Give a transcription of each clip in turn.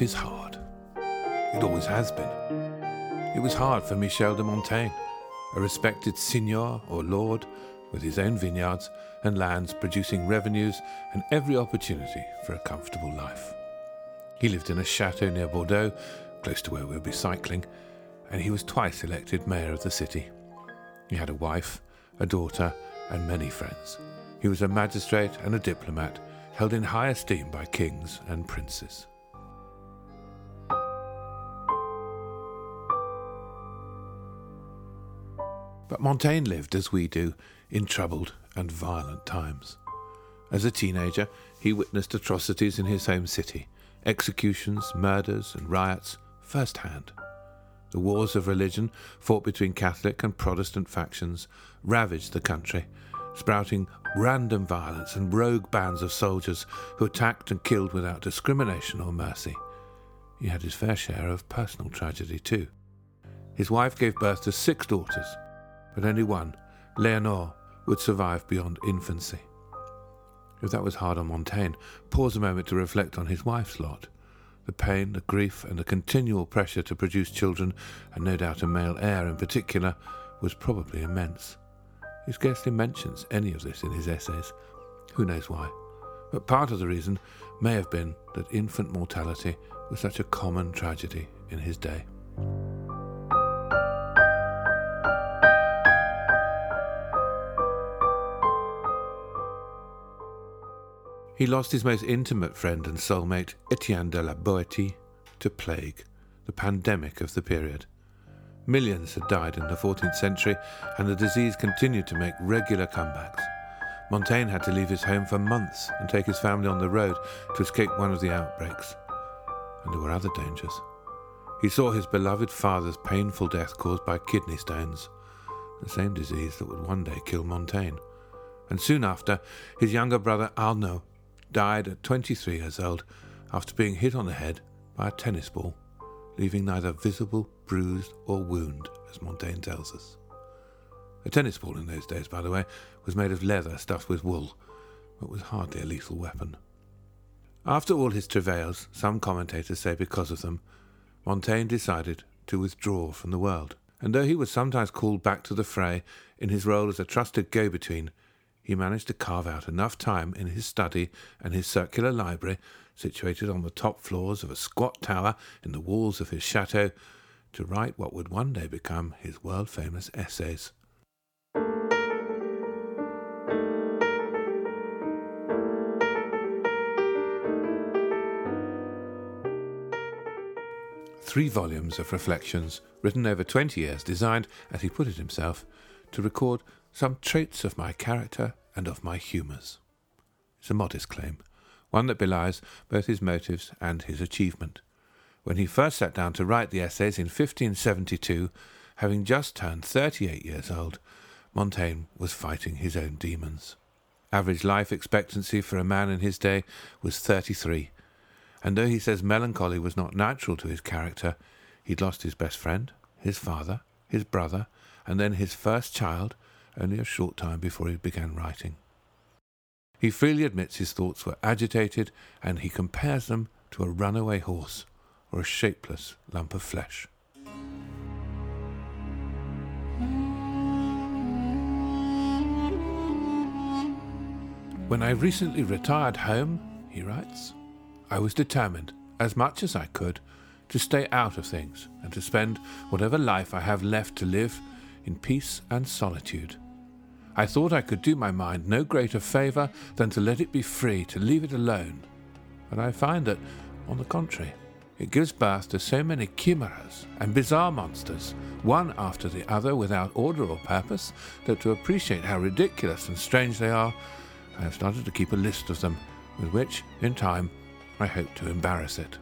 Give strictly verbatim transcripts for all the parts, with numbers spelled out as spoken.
life is hard. It always has been. It was hard for Michel de Montaigne, a respected seigneur or lord with his own vineyards and lands producing revenues and every opportunity for a comfortable life. He lived in a chateau near Bordeaux, close to where we'll be cycling, and he was twice elected mayor of the city. He had a wife, a daughter, and many friends. He was a magistrate and a diplomat, held in high esteem by kings and princes. But Montaigne lived, as we do, in troubled and violent times. As a teenager, he witnessed atrocities in his home city, executions, murders, and riots firsthand. The wars of religion, fought between Catholic and Protestant factions, ravaged the country, sprouting random violence and rogue bands of soldiers who attacked and killed without discrimination or mercy. He had his fair share of personal tragedy too. His wife gave birth to six daughters, but only one, Leonore, would survive beyond infancy. If that was hard on Montaigne, pause a moment to reflect on his wife's lot. The pain, the grief, and the continual pressure to produce children, and no doubt a male heir in particular, was probably immense. He scarcely mentions any of this in his essays. Who knows why? But part of the reason may have been that infant mortality was such a common tragedy in his day. He lost his most intimate friend and soulmate, Etienne de la Boétie, to plague, the pandemic of the period. Millions had died in the fourteenth century, and the disease continued to make regular comebacks. Montaigne had to leave his home for months and take his family on the road to escape one of the outbreaks. And there were other dangers. He saw his beloved father's painful death caused by kidney stones, the same disease that would one day kill Montaigne. And soon after, his younger brother Arnaud died at twenty-three years old after being hit on the head by a tennis ball, leaving neither visible, bruised or wound, as Montaigne tells us. A tennis ball in those days, by the way, was made of leather stuffed with wool, but was hardly a lethal weapon. After all his travails, some commentators say because of them, Montaigne decided to withdraw from the world, and though he was sometimes called back to the fray in his role as a trusted go-between, he managed to carve out enough time in his study and his circular library, situated on the top floors of a squat tower in the walls of his chateau, to write what would one day become his world-famous essays. Three volumes of reflections, written over twenty years, designed, as he put it himself, to record some traits of my character and of my humours. It's a modest claim, one that belies both his motives and his achievement. When he first sat down to write the essays in fifteen seventy-two, having just turned thirty-eight years old, Montaigne was fighting his own demons. Average life expectancy for a man in his day was thirty-three, and though he says melancholy was not natural to his character, he'd lost his best friend, his father, his brother, and then his first child, only a short time before he began writing. He freely admits his thoughts were agitated, and he compares them to a runaway horse or a shapeless lump of flesh. When I recently retired home, he writes, I was determined, as much as I could, to stay out of things and to spend whatever life I have left to live in peace and solitude. I thought I could do my mind no greater favour than to let it be free, to leave it alone. But I find that, on the contrary, it gives birth to so many chimeras and bizarre monsters, one after the other without order or purpose, that to appreciate how ridiculous and strange they are, I have started to keep a list of them, with which, in time, I hope to embarrass it.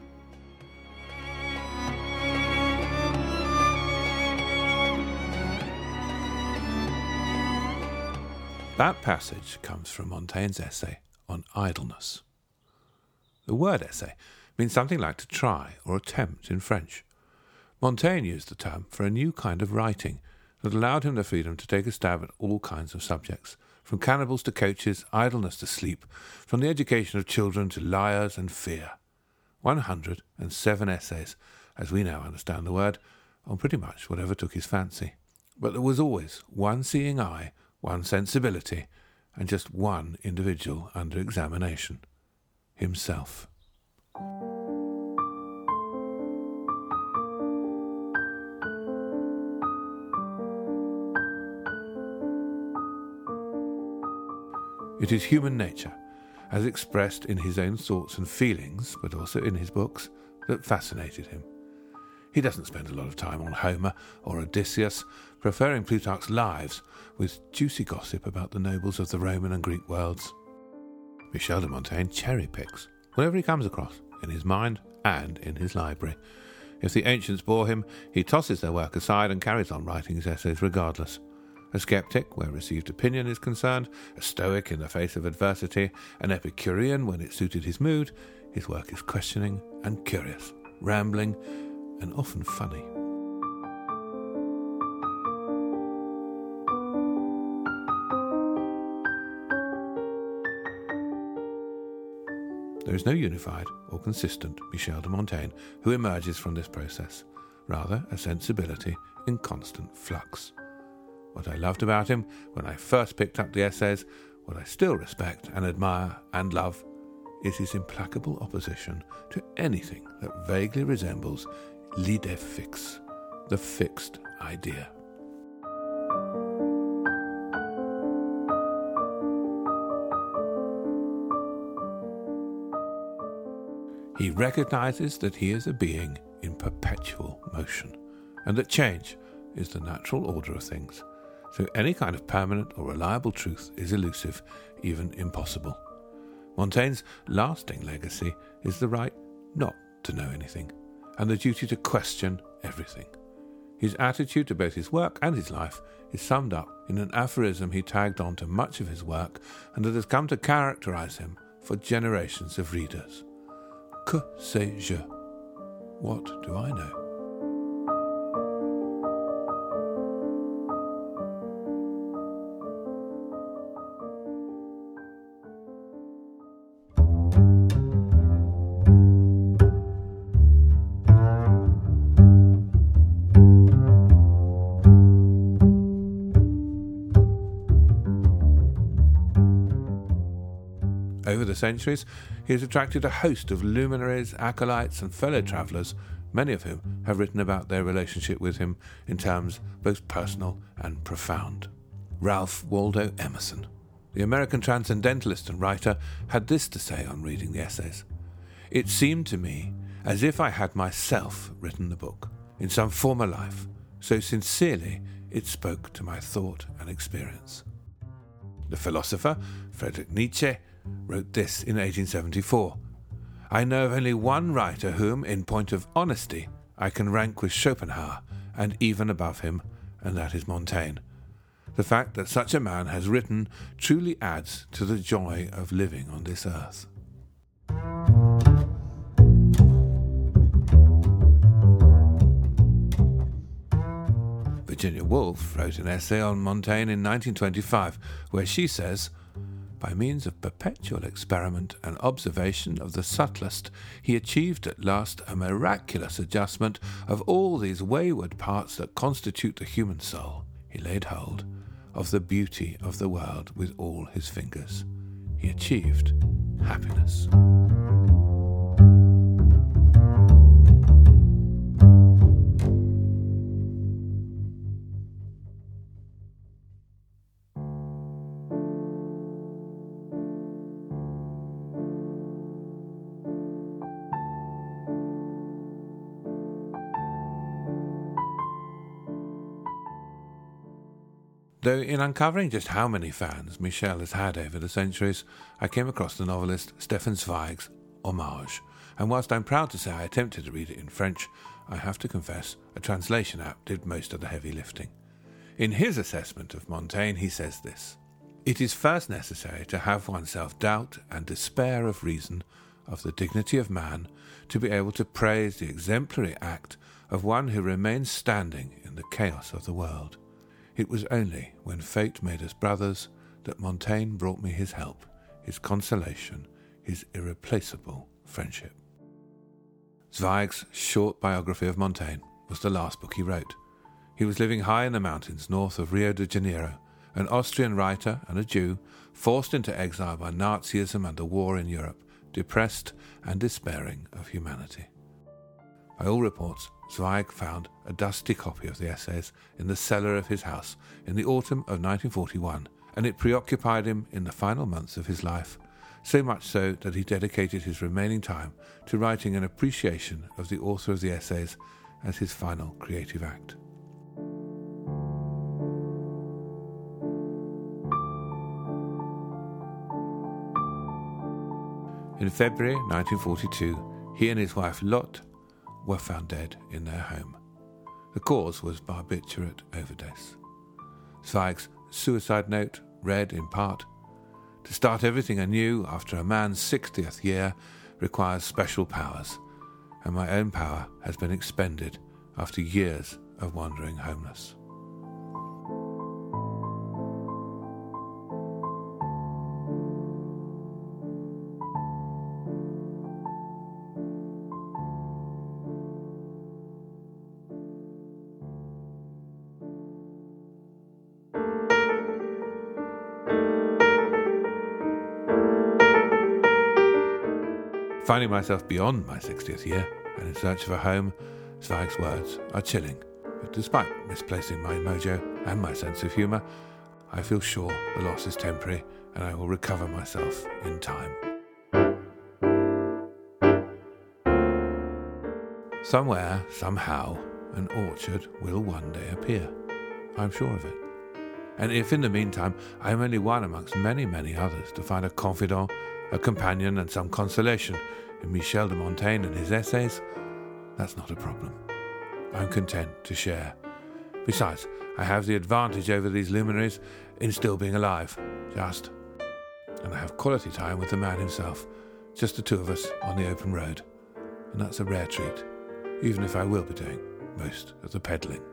That passage comes from Montaigne's essay on idleness. The word essay means something like to try or attempt in French. Montaigne used the term for a new kind of writing that allowed him the freedom to take a stab at all kinds of subjects, from cannibals to coaches, idleness to sleep, from the education of children to liars and fear. one hundred and seven essays, as we now understand the word, on pretty much whatever took his fancy. But there was always one seeing eye, one sensibility, and just one individual under examination: himself. It is human nature, as expressed in his own thoughts and feelings, but also in his books, that fascinated him. He doesn't spend a lot of time on Homer or Odysseus, preferring Plutarch's Lives, with juicy gossip about the nobles of the Roman and Greek worlds. Michel de Montaigne cherry-picks whatever he comes across, in his mind and in his library. If the ancients bore him, he tosses their work aside and carries on writing his essays regardless. A sceptic where received opinion is concerned, a stoic in the face of adversity, an epicurean when it suited his mood, his work is questioning and curious, rambling and often funny. There is no unified or consistent Michel de Montaigne who emerges from this process, rather a sensibility in constant flux. What I loved about him when I first picked up the essays, what I still respect and admire and love, is his implacable opposition to anything that vaguely resembles l'idée fixe, the fixed idea. He recognises that he is a being in perpetual motion, and that change is the natural order of things. So any kind of permanent or reliable truth is elusive, even impossible. Montaigne's lasting legacy is the right not to know anything, and the duty to question everything. His attitude to both his work and his life is summed up in an aphorism he tagged on to much of his work and that has come to characterise him for generations of readers. Que sais-je? What do I know? Over the centuries, he has attracted a host of luminaries, acolytes and fellow travellers, many of whom have written about their relationship with him in terms both personal and profound. Ralph Waldo Emerson, the American transcendentalist and writer, had this to say on reading the essays: "It seemed to me as if I had myself written the book, in some former life, so sincerely it spoke to my thought and experience." The philosopher, Friedrich Nietzsche, wrote this in eighteen seventy-four. "I know of only one writer whom, in point of honesty, I can rank with Schopenhauer, and even above him, and that is Montaigne. The fact that such a man has written truly adds to the joy of living on this earth." Virginia Woolf wrote an essay on Montaigne in nineteen twenty-five, where she says, "By means of perpetual experiment and observation of the subtlest, he achieved at last a miraculous adjustment of all these wayward parts that constitute the human soul. He laid hold of the beauty of the world with all his fingers. He achieved happiness." Though in uncovering just how many fans Michel has had over the centuries, I came across the novelist Stefan Zweig's Hommage, and whilst I'm proud to say I attempted to read it in French, I have to confess a translation app did most of the heavy lifting. In his assessment of Montaigne, he says this: "It is first necessary to have oneself doubt and despair of reason, of the dignity of man, to be able to praise the exemplary act of one who remains standing in the chaos of the world. It was only when fate made us brothers that Montaigne brought me his help, his consolation, his irreplaceable friendship." Zweig's short biography of Montaigne was the last book he wrote. He was living high in the mountains north of Rio de Janeiro, an Austrian writer and a Jew, forced into exile by Nazism and the war in Europe, depressed and despairing of humanity. By all reports, Zweig found a dusty copy of the essays in the cellar of his house in the autumn of nineteen forty-one, and it preoccupied him in the final months of his life, so much so that he dedicated his remaining time to writing an appreciation of the author of the essays as his final creative act. In February nineteen forty-two, he and his wife Lotte were found dead in their home. The cause was barbiturate overdose. Zweig's suicide note read in part, "To start everything anew after a man's sixtieth year requires special powers, and my own power has been expended after years of wandering homeless." Finding myself beyond my sixtieth year and in search of a home, Zweig's words are chilling, but despite misplacing my mojo and my sense of humour, I feel sure the loss is temporary and I will recover myself in time. Somewhere, somehow, an orchard will one day appear. I'm sure of it. And if in the meantime I am only one amongst many, many others to find a confidant, a companion and some consolation in Michel de Montaigne and his essays, that's not a problem. I'm content to share. Besides, I have the advantage over these luminaries in still being alive, just. And I have quality time with the man himself, just the two of us on the open road. And that's a rare treat, even if I will be doing most of the pedalling.